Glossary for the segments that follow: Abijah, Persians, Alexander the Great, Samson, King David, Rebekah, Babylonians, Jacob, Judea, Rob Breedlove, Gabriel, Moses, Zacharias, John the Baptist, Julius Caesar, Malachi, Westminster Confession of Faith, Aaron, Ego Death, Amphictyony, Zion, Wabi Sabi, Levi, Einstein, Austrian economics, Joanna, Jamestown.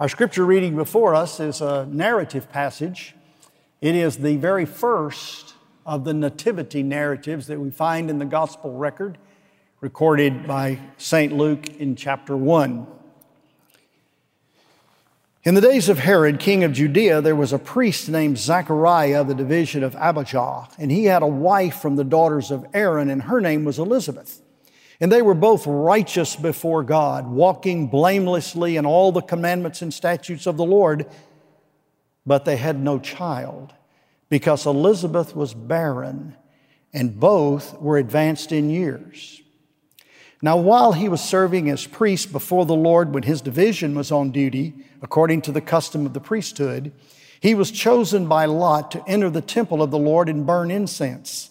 Our scripture reading before us is a narrative passage. It is the very first of the nativity narratives that we find in the gospel record, recorded by St. Luke in chapter 1. In the days of Herod, king of Judea, there was a priest named Zechariah of the division of Abijah, and he had a wife from the daughters of Aaron, and her name was Elizabeth. And they were both righteous before God, walking blamelessly in all the commandments and statutes of the Lord, but they had no child, because Elizabeth was barren, and both were advanced in years. Now, while he was serving as priest before the Lord when his division was on duty, according to the custom of the priesthood, he was chosen by lot to enter the temple of the Lord and burn incense.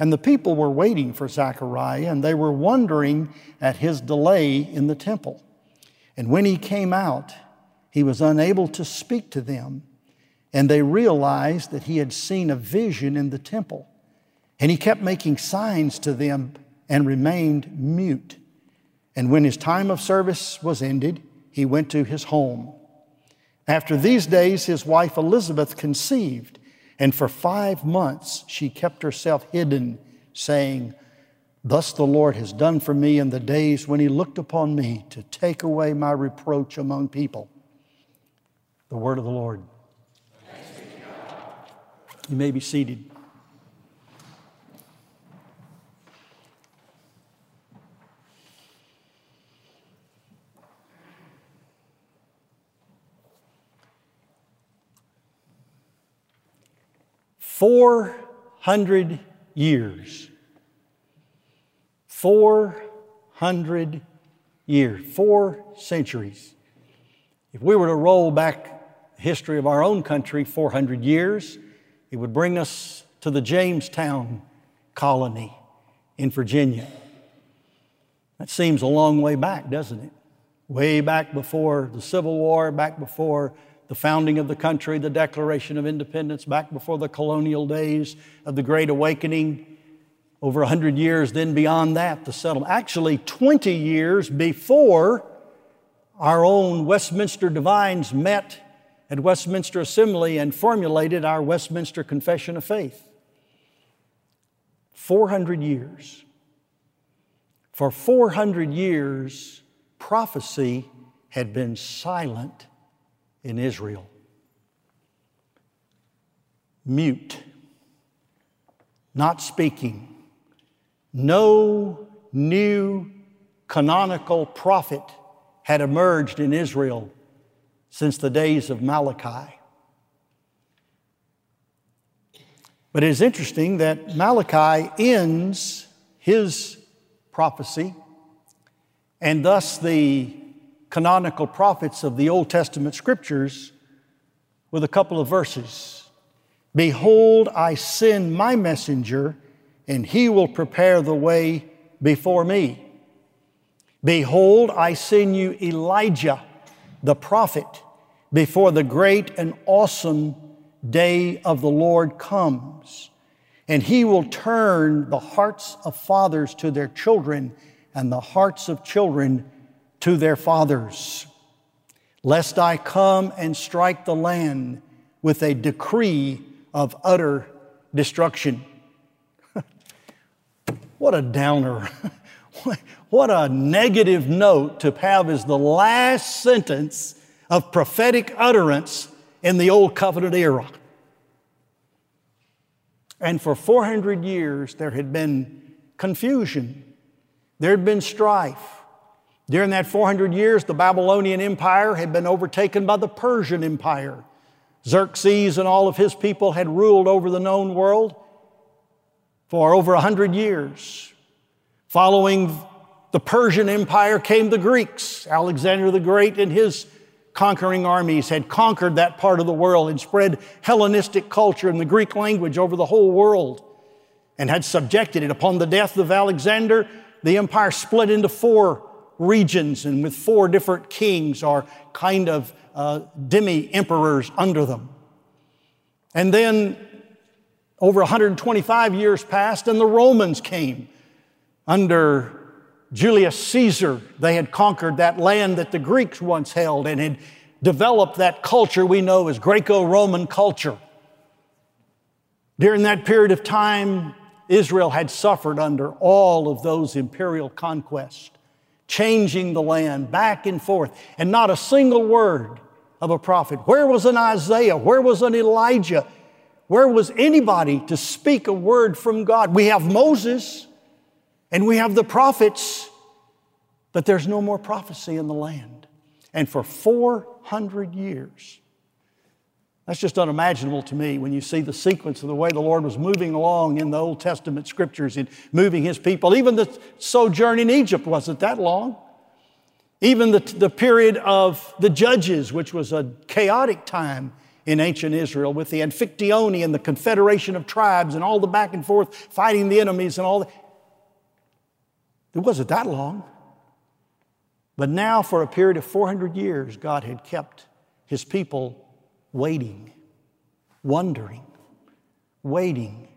And the people were waiting for Zechariah, and they were wondering at his delay in the temple. And when he came out, he was unable to speak to them. And they realized that he had seen a vision in the temple. And he kept making signs to them and remained mute. And when his time of service was ended, he went to his home. After these days, his wife Elizabeth conceived, and for 5 months she kept herself hidden, saying, "Thus the Lord has done for me in the days when he looked upon me to take away my reproach among people." The word of the Lord. Thanks be to God. You may be seated. Four centuries. If we were to roll back the history of our own country 400 years, it would bring us to the Jamestown colony in Virginia. That seems a long way back, doesn't it? Way back before the Civil War, back before the founding of the country, the Declaration of Independence, back before the colonial days of the Great Awakening, over 100 years, then beyond that, the settlement. Actually, 20 years before our own Westminster divines met at Westminster Assembly and formulated our Westminster Confession of Faith. 400 years. For 400 years, prophecy had been silent in Israel. Mute. Not speaking. No new canonical prophet had emerged in Israel since the days of Malachi. But it is interesting that Malachi ends his prophecy, and thus the canonical prophets of the Old Testament scriptures with a couple of verses. "Behold, I send my messenger, and he will prepare the way before me." Behold, I send you Elijah, the prophet, before the great and awesome day of the Lord comes. And he will turn the hearts of fathers to their children and the hearts of children to their fathers, lest I come and strike the land with a decree of utter destruction. What a downer. What a negative note to have as the last sentence of prophetic utterance in the Old Covenant era. And for 400 years, there had been confusion. There had been strife. During that 400 years, the Babylonian Empire had been overtaken by the Persian Empire. Xerxes and all of his people had ruled over the known world for over 100 years. Following the Persian Empire came the Greeks. Alexander the Great and his conquering armies had conquered that part of the world and spread Hellenistic culture and the Greek language over the whole world and had subjected it. Upon the death of Alexander, the empire split into four regions and with four different kings or kind of demi-emperors under them. And then over 125 years passed and the Romans came. Under Julius Caesar, they had conquered that land that the Greeks once held and had developed that culture we know as Greco-Roman culture. During that period of time, Israel had suffered under all of those imperial conquests, changing the land back and forth, and not a single word of a prophet. Where was an Isaiah? Where was an Elijah? Where was anybody to speak a word from God? We have Moses, and we have the prophets, but there's no more prophecy in the land. And for 400 years, that's just unimaginable to me when you see the sequence of the way the Lord was moving along in the Old Testament scriptures and moving His people. Even the sojourn in Egypt wasn't that long. Even the period of the Judges, which was a chaotic time in ancient Israel with the Amphictyony and the confederation of tribes and all the back and forth fighting the enemies and all that. It wasn't that long. But now for a period of 400 years, God had kept His people waiting, wondering, waiting,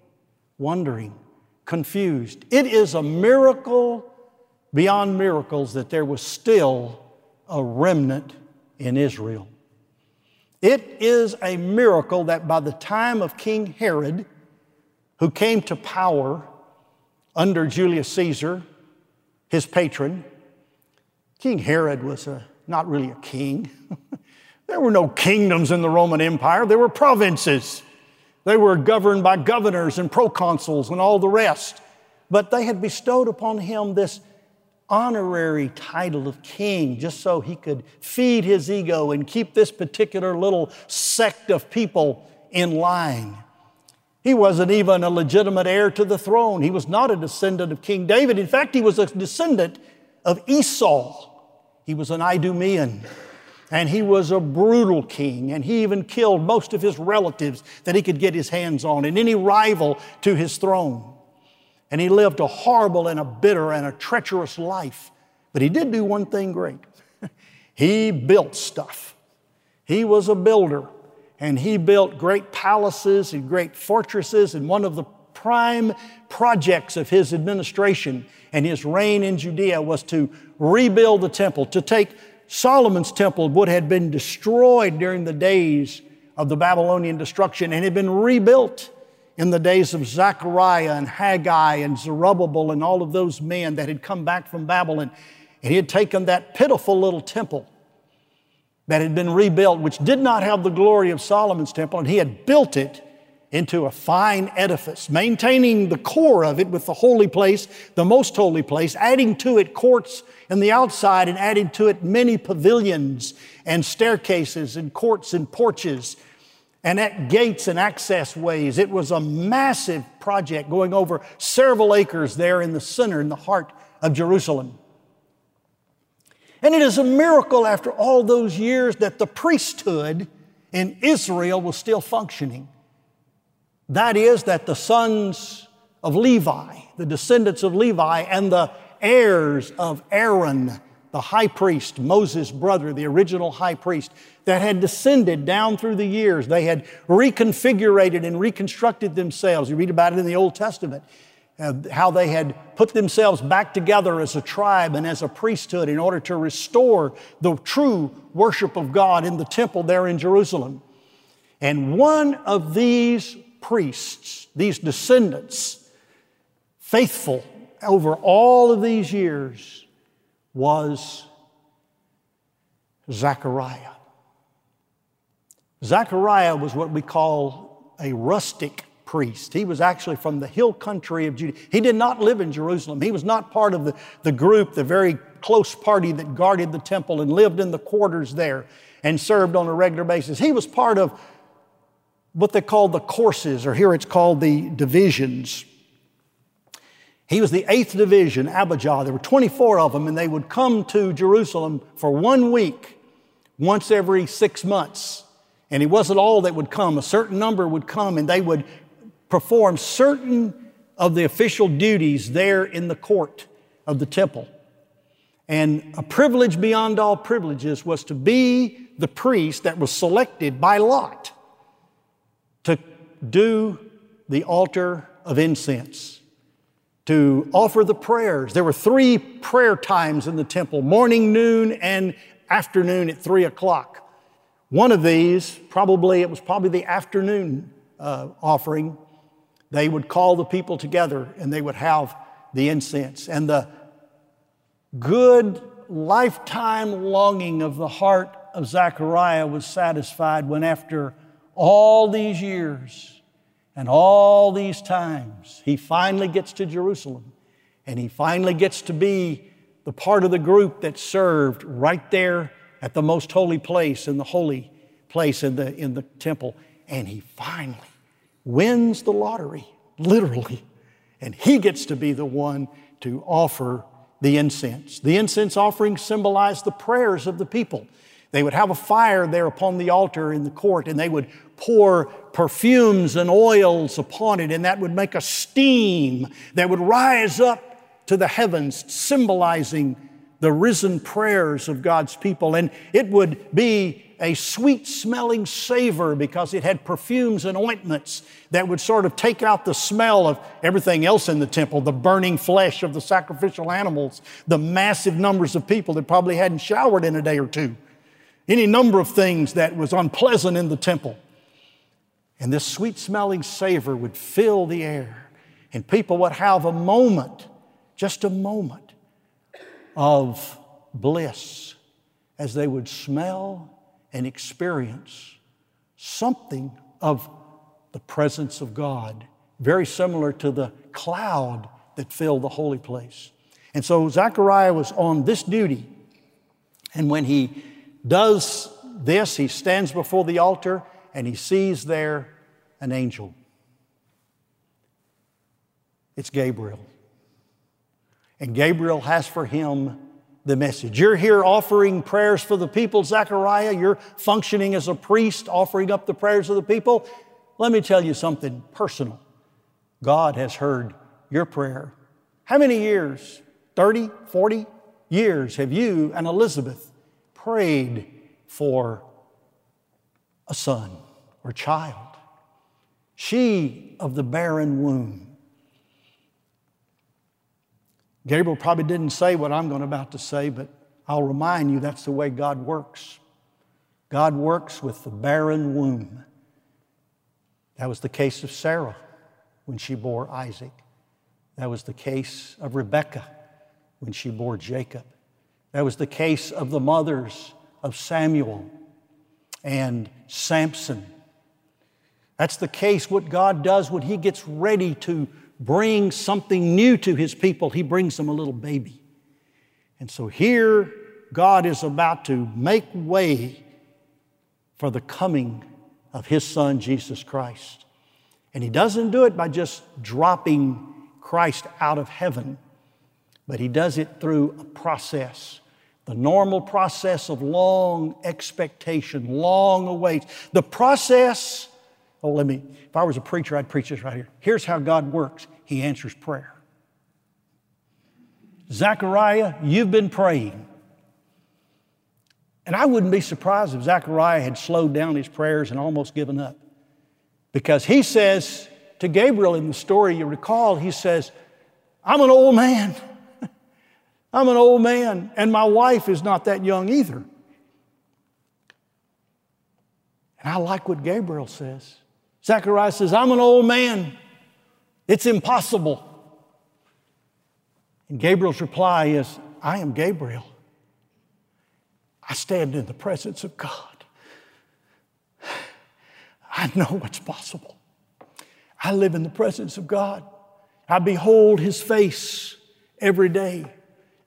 wondering, confused. It is a miracle beyond miracles that there was still a remnant in Israel. It is a miracle that by the time of King Herod, who came to power under Julius Caesar, his patron, King Herod was not really a king. There were no kingdoms in the Roman Empire. There were provinces. They were governed by governors and proconsuls and all the rest. But they had bestowed upon him this honorary title of king just so he could feed his ego and keep this particular little sect of people in line. He wasn't even a legitimate heir to the throne. He was not a descendant of King David. In fact, he was a descendant of Esau. He was an Idumean, and he was a brutal king, and he even killed most of his relatives that he could get his hands on and any rival to his throne. And he lived a horrible and a bitter and a treacherous life. But he did do one thing great. He built stuff. He was a builder. And he built great palaces and great fortresses, and one of the prime projects of his administration and his reign in Judea was to rebuild the temple, to take Solomon's temple, what had been destroyed during the days of the Babylonian destruction, and had been rebuilt in the days of Zechariah and Haggai and Zerubbabel and all of those men that had come back from Babylon. And he had taken that pitiful little temple that had been rebuilt, which did not have the glory of Solomon's temple, and he had built it into a fine edifice, maintaining the core of it with the holy place, the most holy place, adding to it courts in the outside and adding to it many pavilions and staircases and courts and porches and at gates and access ways. It was a massive project going over several acres there in the center, in the heart of Jerusalem. And it is a miracle after all those years that the priesthood in Israel was still functioning. That is, that the sons of Levi, the descendants of Levi, and the heirs of Aaron, the high priest, Moses' brother, the original high priest, that had descended down through the years. They had reconfigured and reconstructed themselves. You read about it in the Old Testament, how they had put themselves back together as a tribe and as a priesthood in order to restore the true worship of God in the temple there in Jerusalem. And one of these priests, these descendants, faithful over all of these years, was Zechariah. Zechariah was what we call a rustic priest. He was actually from the hill country of Judea. He did not live in Jerusalem. He was not part of the group, the very close party that guarded the temple and lived in the quarters there and served on a regular basis. He was part of what they called the courses, or here it's called the divisions. He was the 8th division, Abijah. There were 24 of them, and they would come to Jerusalem for 1 week, once every 6 months. And it wasn't all that would come. A certain number would come, and they would perform certain of the official duties there in the court of the temple. And a privilege beyond all privileges was to be the priest that was selected by lot to do the altar of incense, to offer the prayers. There were 3 prayer times in the temple, morning, noon, and afternoon at 3 o'clock. One of these, it was probably the afternoon offering, they would call the people together and they would have the incense. And the good lifetime longing of the heart of Zechariah was satisfied when, after all these years and all these times, he finally gets to Jerusalem, and he finally gets to be the part of the group that served right there at the most holy place, in the holy place in the temple. And he finally wins the lottery, literally. And he gets to be the one to offer the incense. The incense offering symbolized the prayers of the people. They would have a fire there upon the altar in the court, and they would pour perfumes and oils upon it, and that would make a steam that would rise up to the heavens, symbolizing the risen prayers of God's people. And it would be a sweet-smelling savor because it had perfumes and ointments that would sort of take out the smell of everything else in the temple, the burning flesh of the sacrificial animals, the massive numbers of people that probably hadn't showered in a day or two, any number of things that was unpleasant in the temple. And this sweet-smelling savor would fill the air, and people would have a moment, just a moment, of bliss as they would smell and experience something of the presence of God, very similar to the cloud that filled the holy place. And so Zechariah was on this duty, and when he does this, he stands before the altar, and he sees there an angel. It's Gabriel. And Gabriel has for him the message. You're here offering prayers for the people, Zechariah. You're functioning as a priest, offering up the prayers of the people. Let me tell you something personal. God has heard your prayer. How many years, 30, 40 years, have you and Elizabeth prayed for a son or child? She of the barren womb. Gabriel probably didn't say what I'm about to say, but I'll remind you that's the way God works. God works with the barren womb. That was the case of Sarah when she bore Isaac. That was the case of Rebekah when she bore Jacob. That was the case of the mothers of Samuel and Samson. That's the case. What God does when He gets ready to bring something new to His people, He brings them a little baby. And so here, God is about to make way for the coming of His Son, Jesus Christ. And He doesn't do it by just dropping Christ out of heaven, but He does it through a process. The normal process of long expectation, long await. The process, if I was a preacher, I'd preach this right here. Here's how God works. He answers prayer. Zechariah, you've been praying. And I wouldn't be surprised if Zechariah had slowed down his prayers and almost given up. Because he says to Gabriel in the story you recall, he says, I'm an old man. I'm an old man, and my wife is not that young either. And I like what Gabriel says. Zechariah says, I'm an old man. It's impossible. And Gabriel's reply is, I am Gabriel. I stand in the presence of God. I know what's possible. I live in the presence of God. I behold His face every day.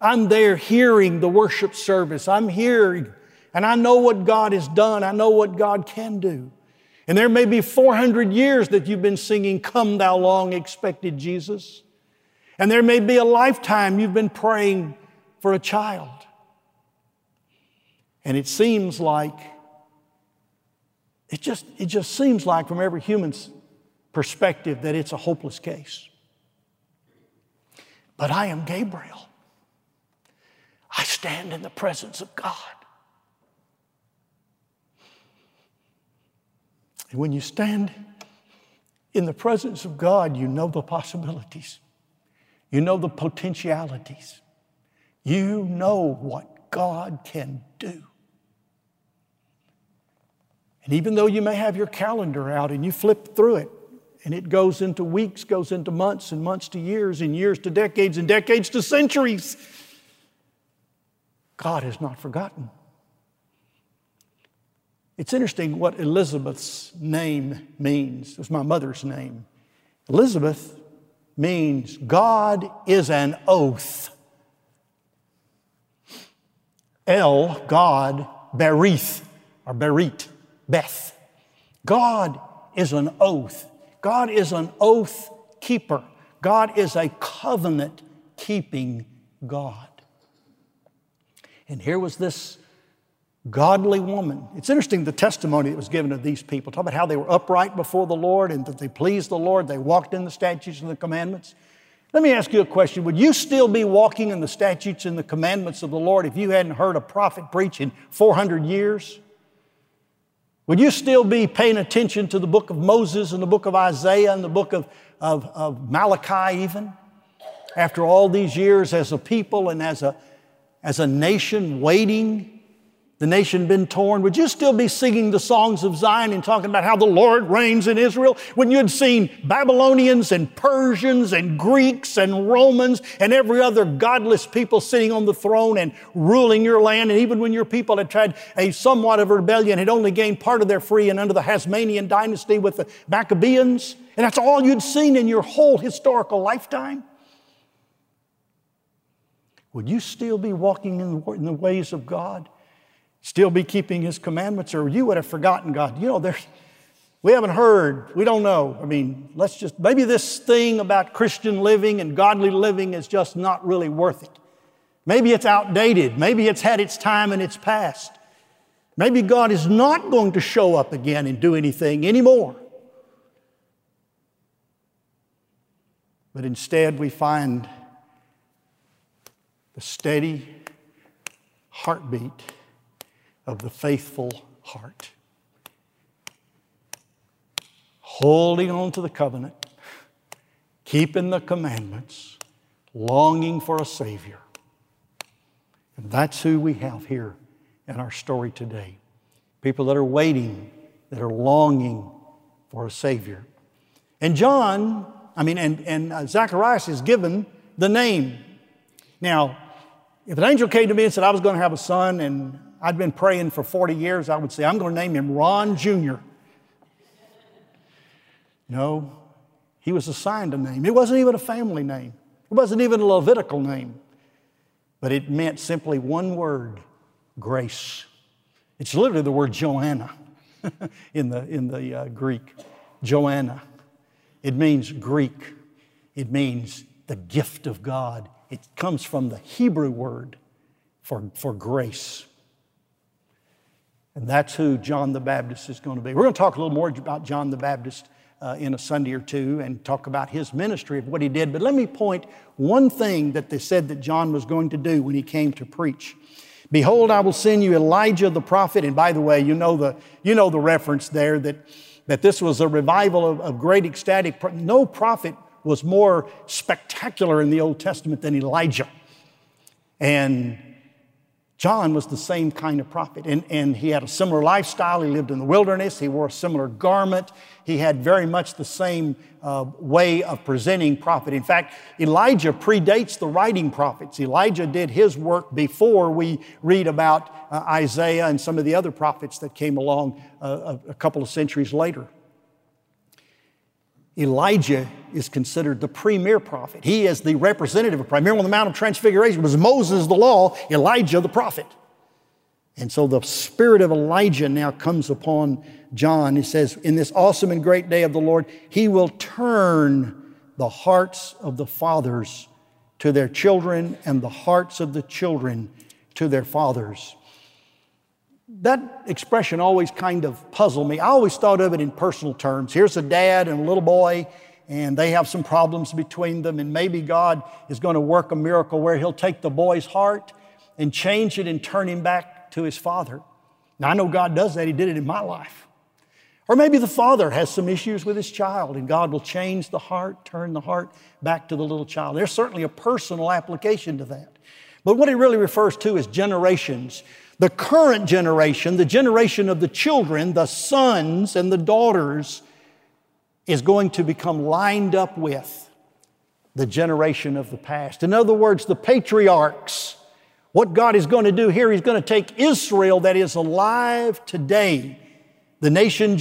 I'm there hearing the worship service. I'm hearing, and I know what God has done. I know what God can do. And there may be 400 years that you've been singing, Come Thou Long Expected Jesus. And there may be a lifetime you've been praying for a child. And it seems like, it just seems like from every human's perspective that it's a hopeless case. But I am Gabriel. I stand in the presence of God. And when you stand in the presence of God, you know the possibilities. You know the potentialities. You know what God can do. And even though you may have your calendar out and you flip through it, and it goes into weeks, goes into months, and months to years, and years to decades, and decades to centuries, God has not forgotten. It's interesting what Elizabeth's name means. It was my mother's name. Elizabeth means God is an oath. El, God, Berith, or Berit, Beth. God is an oath. God is an oath keeper. God is a covenant-keeping God. And here was this godly woman. It's interesting the testimony that was given of these people. Talk about how they were upright before the Lord and that they pleased the Lord. They walked in the statutes and the commandments. Let me ask you a question. Would you still be walking in the statutes and the commandments of the Lord if you hadn't heard a prophet preach in 400 years? Would you still be paying attention to the book of Moses and the book of Isaiah and the book of Malachi even? After all these years as a people and as a nation waiting, the nation been torn, would you still be singing the songs of Zion and talking about how the Lord reigns in Israel when you had seen Babylonians and Persians and Greeks and Romans and every other godless people sitting on the throne and ruling your land? And even when your people had tried a somewhat of rebellion, had only gained part of their free and under the Hasmonean dynasty with the Maccabeans, and that's all you'd seen in your whole historical lifetime? Would you still be walking in the ways of God? Still be keeping His commandments? Or you would have forgotten God? You know, we haven't heard. We don't know. I mean, maybe this thing about Christian living and godly living is just not really worth it. Maybe it's outdated. Maybe it's had its time and its past. Maybe God is not going to show up again and do anything anymore. But instead we find the steady heartbeat of the faithful heart, holding on to the covenant, keeping the commandments, longing for a Savior. And that's who we have here in our story today. People that are waiting, that are longing for a Savior. And Zacharias is given the name. Now, if an angel came to me and said I was going to have a son and I'd been praying for 40 years, I would say, I'm going to name him Ron Jr. No, he was assigned a name. It wasn't even a family name. It wasn't even a Levitical name. But it meant simply one word, grace. It's literally the word Joanna in the Greek. Joanna. It means Greek. It means the gift of God. It comes from the Hebrew word for grace. And that's who John the Baptist is going to be. We're going to talk a little more about John the Baptist in a Sunday or two and talk about his ministry of what he did. But let me point one thing that they said that John was going to do when he came to preach. Behold, I will send you Elijah the prophet. And by the way, you know the reference there that this was a revival of great ecstatic. No prophet was more spectacular in the Old Testament than Elijah. And John was the same kind of prophet. And he had a similar lifestyle. He lived in the wilderness. He wore a similar garment. He had very much the same way of presenting prophet. In fact, Elijah predates the writing prophets. Elijah did his work before we read about Isaiah and some of the other prophets that came along a couple of centuries later. Elijah is considered the premier prophet. He is the representative of premier. On the Mount of Transfiguration was Moses the law, Elijah the prophet. And so the spirit of Elijah now comes upon John. He says, in this awesome and great day of the Lord, he will turn the hearts of the fathers to their children and the hearts of the children to their fathers. That expression always kind of puzzled me. I always thought of it in personal terms. Here's a dad and a little boy, and they have some problems between them, and maybe God is going to work a miracle where he'll take the boy's heart and change it and turn him back to his father. Now, I know God does that. He did it in my life. Or maybe the father has some issues with his child, and God will change the heart, turn the heart back to the little child. There's certainly a personal application to that. But what it really refers to is generations. The current generation, the generation of the children, the sons and the daughters, is going to become lined up with the generation of the past. In other words, the patriarchs. What God is going to do here, He's going to take Israel that is alive today, the nation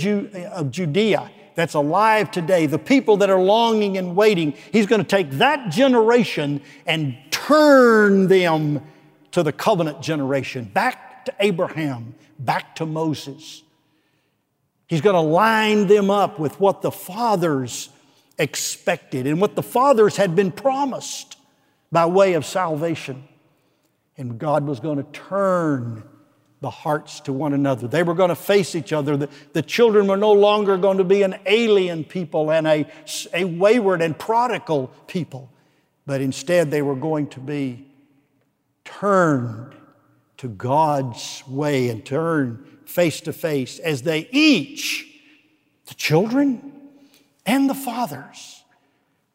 of Judea that's alive today, the people that are longing and waiting. He's going to take that generation and turn them to the covenant generation, back to Abraham, back to Moses. He's going to line them up with what the fathers expected and what the fathers had been promised by way of salvation. And God was going to turn the hearts to one another. They were going to face each other. The children were no longer going to be an alien people and a wayward and prodigal people, but instead they were going to be turned to God's way and turned face to face as they each, the children and the fathers,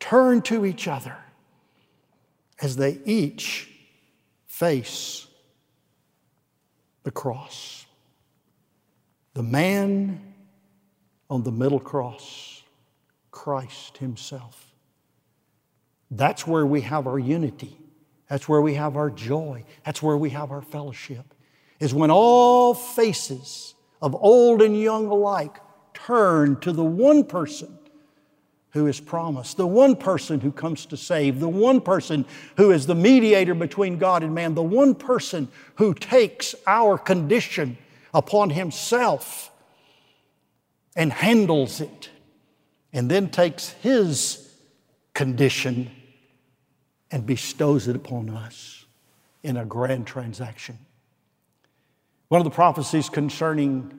turn to each other as they each face the cross. The man on the middle cross, Christ Himself. That's where we have our unity. That's where we have our joy. That's where we have our fellowship, is when all faces of old and young alike turn to the one person who is promised, the one person who comes to save, the one person who is the mediator between God and man, the one person who takes our condition upon Himself and handles it, and then takes His condition and bestows it upon us in a grand transaction. One of the prophecies concerning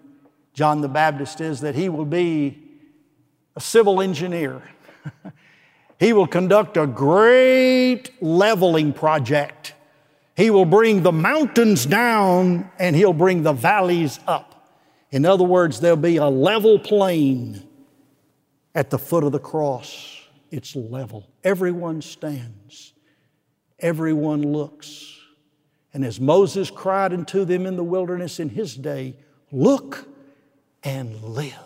John the Baptist is that he will be a civil engineer. He will conduct a great leveling project. He will bring the mountains down and he'll bring the valleys up. In other words, there'll be a level plain at the foot of the cross. It's level. Everyone stands. Everyone looks. And as Moses cried unto them in the wilderness in his day, look and live.